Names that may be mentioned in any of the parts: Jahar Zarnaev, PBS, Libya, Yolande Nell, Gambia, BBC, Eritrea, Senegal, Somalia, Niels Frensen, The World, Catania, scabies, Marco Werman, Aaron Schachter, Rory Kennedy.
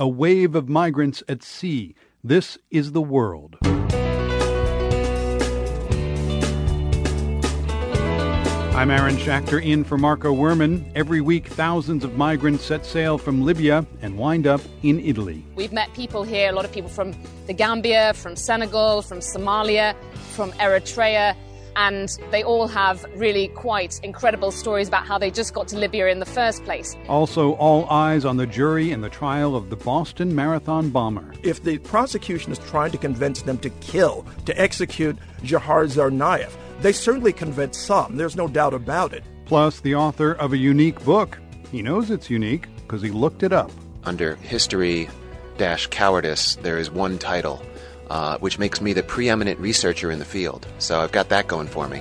A wave of migrants at sea. This is The World. I'm Aaron Schachter, in for Marco Werman. Every week, thousands of migrants set sail from Libya and wind up in Italy. We've met people here, a lot of people from the Gambia, from Senegal, from Somalia, from Eritrea, and they all have really quite incredible stories about how they just got to Libya in the first place. Also, all eyes on the jury in the trial of the Boston Marathon bomber. If the prosecution is trying to convince them to kill, to execute Jahar Zarnaev, they certainly convinced some. There's no doubt about it. Plus, the author of a unique book. He knows it's unique because he looked it up. Under history-cowardice, there is one title, which makes me the preeminent researcher in the field. So I've got that going for me.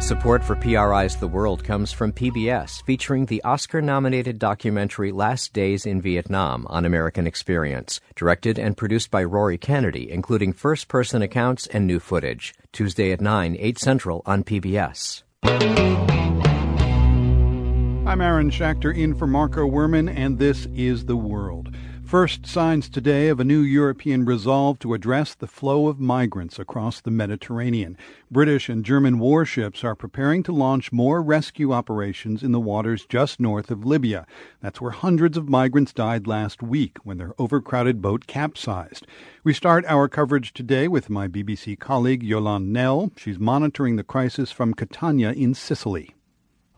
Support for PRI's The World comes from PBS, featuring the Oscar-nominated documentary Last Days in Vietnam on American Experience, directed and produced by Rory Kennedy, including first-person accounts and new footage. Tuesday at 9, 8 Central on PBS. I'm Aaron Schachter, in for Marco Werman, and this is The World. First signs today of a new European resolve to address the flow of migrants across the Mediterranean. British and German warships are preparing to launch more rescue operations in the waters just north of Libya. That's where hundreds of migrants died last week when their overcrowded boat capsized. We start our coverage today with my BBC colleague Yolande Nell. She's monitoring the crisis from Catania in Sicily.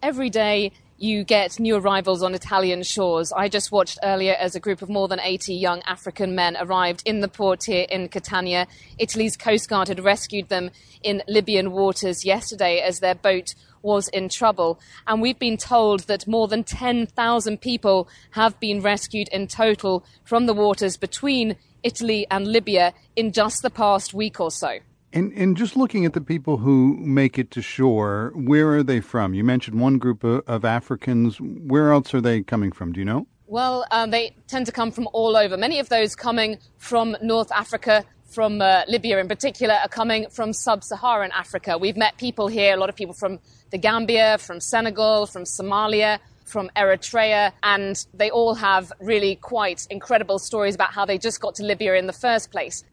Every day, you get new arrivals on Italian shores. I just watched earlier as a group of more than 80 young African men arrived in the port here in Catania. Italy's Coast Guard had rescued them in Libyan waters yesterday as their boat was in trouble. And we've been told that more than 10,000 people have been rescued in total from the waters between Italy and Libya in just the past week or so. And just looking at the people who make it to shore, where are they from? You mentioned one group of Africans. Where else are they coming from? Do you know? Well, they tend to come from all over. Many of those coming from North Africa, from Libya in particular, are coming from sub-Saharan Africa. We've met people here, a lot of people from the Gambia, from Senegal, from Somalia, from Eritrea, and they all have really quite incredible stories about how they just got to Libya in the first place.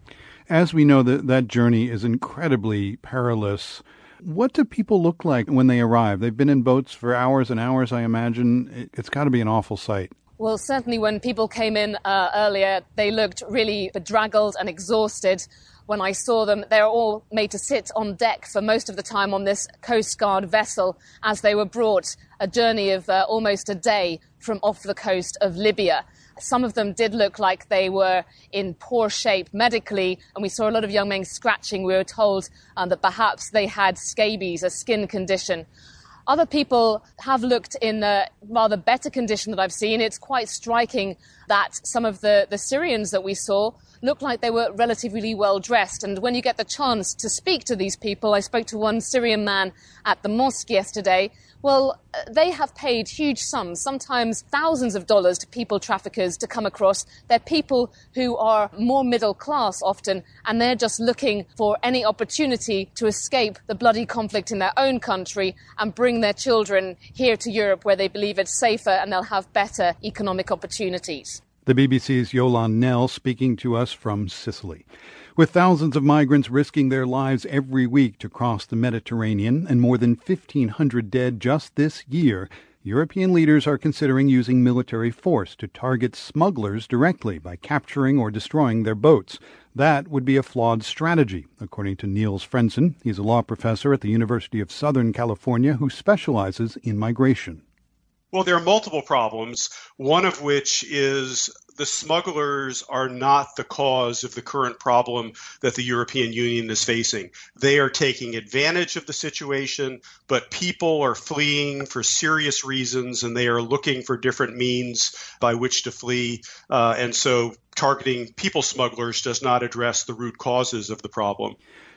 As we know, that journey is incredibly perilous. What do people look like when they arrive? They've been in boats for hours and hours, I imagine. It's got to be an awful sight. Well, certainly when people came in earlier, they looked really bedraggled and exhausted. When I saw them, they were all made to sit on deck for most of the time on this Coast Guard vessel as they were brought a journey of almost a day from off the coast of Libya. Some of them did look like they were in poor shape medically, and we saw a lot of young men scratching. We were told that perhaps they had scabies, a skin condition. Other people have looked in a rather better condition that I've seen. It's quite striking that some of the Syrians that we saw looked like they were relatively well dressed. And when you get the chance to speak to these people, I spoke to one Syrian man at the mosque yesterday. Well, they have paid huge sums, sometimes thousands of dollars, to people traffickers to come across. They're people who are more middle class often, and they're just looking for any opportunity to escape the bloody conflict in their own country and bring their children here to Europe where they believe it's safer and they'll have better economic opportunities. The BBC's Yolande Nell speaking to us from Sicily. With thousands of migrants risking their lives every week to cross the Mediterranean and more than 1,500 dead just this year, European leaders are considering using military force to target smugglers directly by capturing or destroying their boats. That would be a flawed strategy, according to Niels Frensen. He's a law professor at the University of Southern California who specializes in migration. Well, there are multiple problems, one of which is the smugglers are not the cause of the current problem that the European Union is facing. They are taking advantage of the situation, but people are fleeing for serious reasons, and they are looking for different means by which to flee. And so targeting people smugglers does not address the root causes of the problem.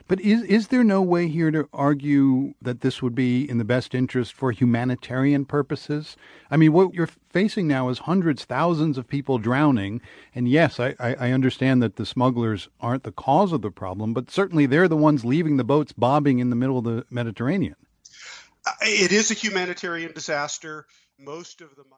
But is there no way here to argue that this would be in the best interest for humanitarian purposes? I mean, what you're facing now is hundreds, thousands of people drowning. And yes, I understand that the smugglers aren't the cause of the problem, but certainly they're the ones leaving the boats bobbing in the middle of the Mediterranean. It is a humanitarian disaster. Most of the